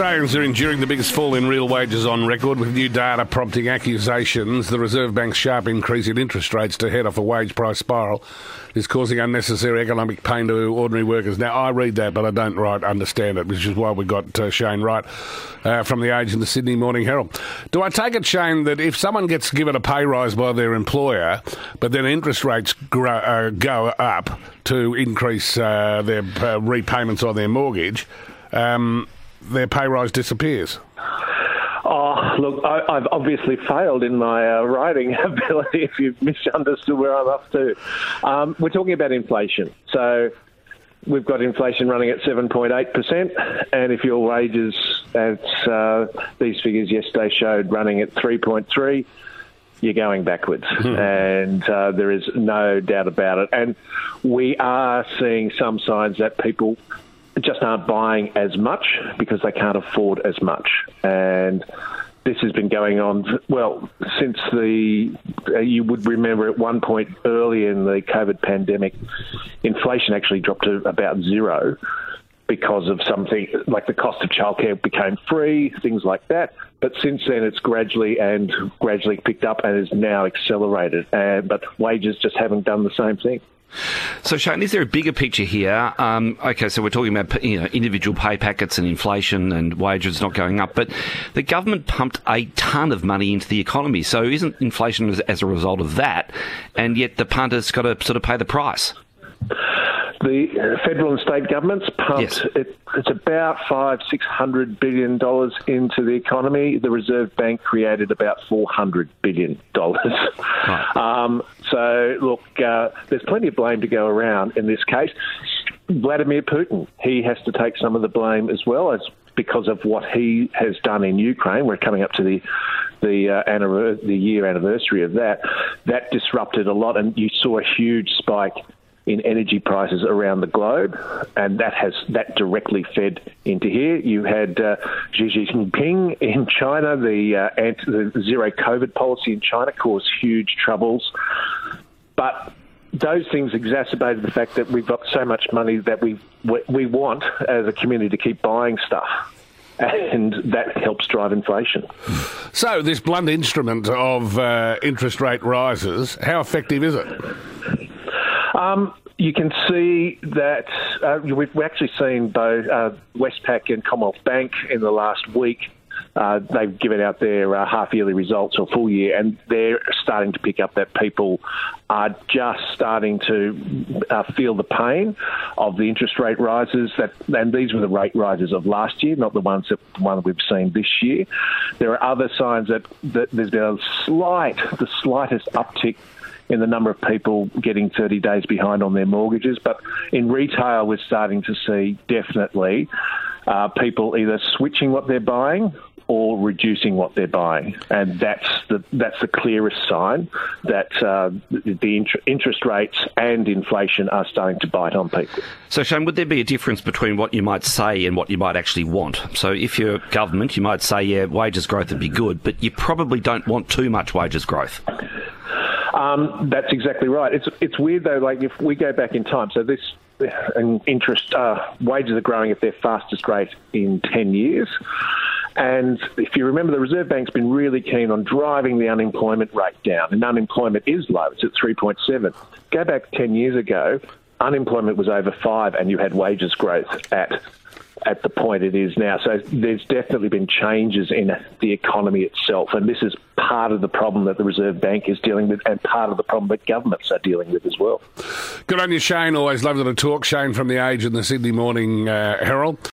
Australians are enduring the biggest fall in real wages on record, with new data prompting accusations the Reserve Bank's sharp increase in interest rates to head off a wage price spiral is causing unnecessary economic pain to ordinary workers. Now, I read that, but I don't understand it, which is why we got Shane Wright from The Age and the Sydney Morning Herald. Do I take it, Shane, that if someone gets given a pay rise by their employer, but then interest rates go up to increase their repayments on their mortgage, their pay rise disappears? Oh, look, I've obviously failed in my writing ability if you've misunderstood where I'm up to. We're talking about inflation. So we've got inflation running at 7.8%, and if your wages, these figures yesterday showed, running at 3.3%, you're going backwards, and there is no doubt about it. And we are seeing some signs that people just aren't buying as much because they can't afford as much. And this has been going on, well, since the, you would remember at one point early in the COVID pandemic, inflation actually dropped to about zero because of something like the cost of childcare became free, things like that. But since then, it's gradually picked up and is now accelerated. But wages just haven't done the same thing. So, Shane, is there a bigger picture here? Okay, so we're talking about individual pay packets and inflation and wages not going up, but the government pumped a ton of money into the economy. So isn't inflation as a result of that, and yet the punter's got to sort of pay the price? The federal and state governments pumped, yes, it's about $500-600 billion into the economy. The Reserve Bank created about $400 billion. Right. So look, there's plenty of blame to go around in this case. Vladimir Putin, he has to take some of the blame as well, as because of what he has done in Ukraine. We're coming up to the year anniversary of that. That disrupted a lot, and you saw a huge spike in energy prices around the globe, and that directly fed into here. You had Xi Jinping in China. The zero COVID policy in China caused huge troubles, but those things exacerbated the fact that we've got so much money that we want as a community to keep buying stuff. And that helps drive inflation. So this blunt instrument of interest rate rises, how effective is it? You can see that we've actually seen both Westpac and Commonwealth Bank in the last week. They've given out their half-yearly results or full year, and they're starting to pick up that people are just starting to feel the pain of the interest rate rises. And these were the rate rises of last year, not the ones that we've seen this year. There are other signs that there's been the slightest uptick in the number of people getting 30 days behind on their mortgages. But in retail, we're starting to see definitely people either switching what they're buying or reducing what they're buying. And that's the clearest sign that the interest rates and inflation are starting to bite on people. So, Shane, would there be a difference between what you might say and what you might actually want? So if you're government, you might say, yeah, wages growth would be good, but you probably don't want too much wages growth. That's exactly right. It's weird though. Like if we go back in time, so this interest wages are growing at their fastest rate in 10 years, and if you remember, the Reserve Bank's been really keen on driving the unemployment rate down, and unemployment is low. It's at 3.7. Go back 10 years ago, unemployment was over 5, and you had wages growth at the point it is now. So there's definitely been changes in the economy itself, and this is part of the problem that the Reserve Bank is dealing with and part of the problem that governments are dealing with as well. Good on you, Shane. Always lovely to talk. Shane from The Age and the Sydney Morning Herald.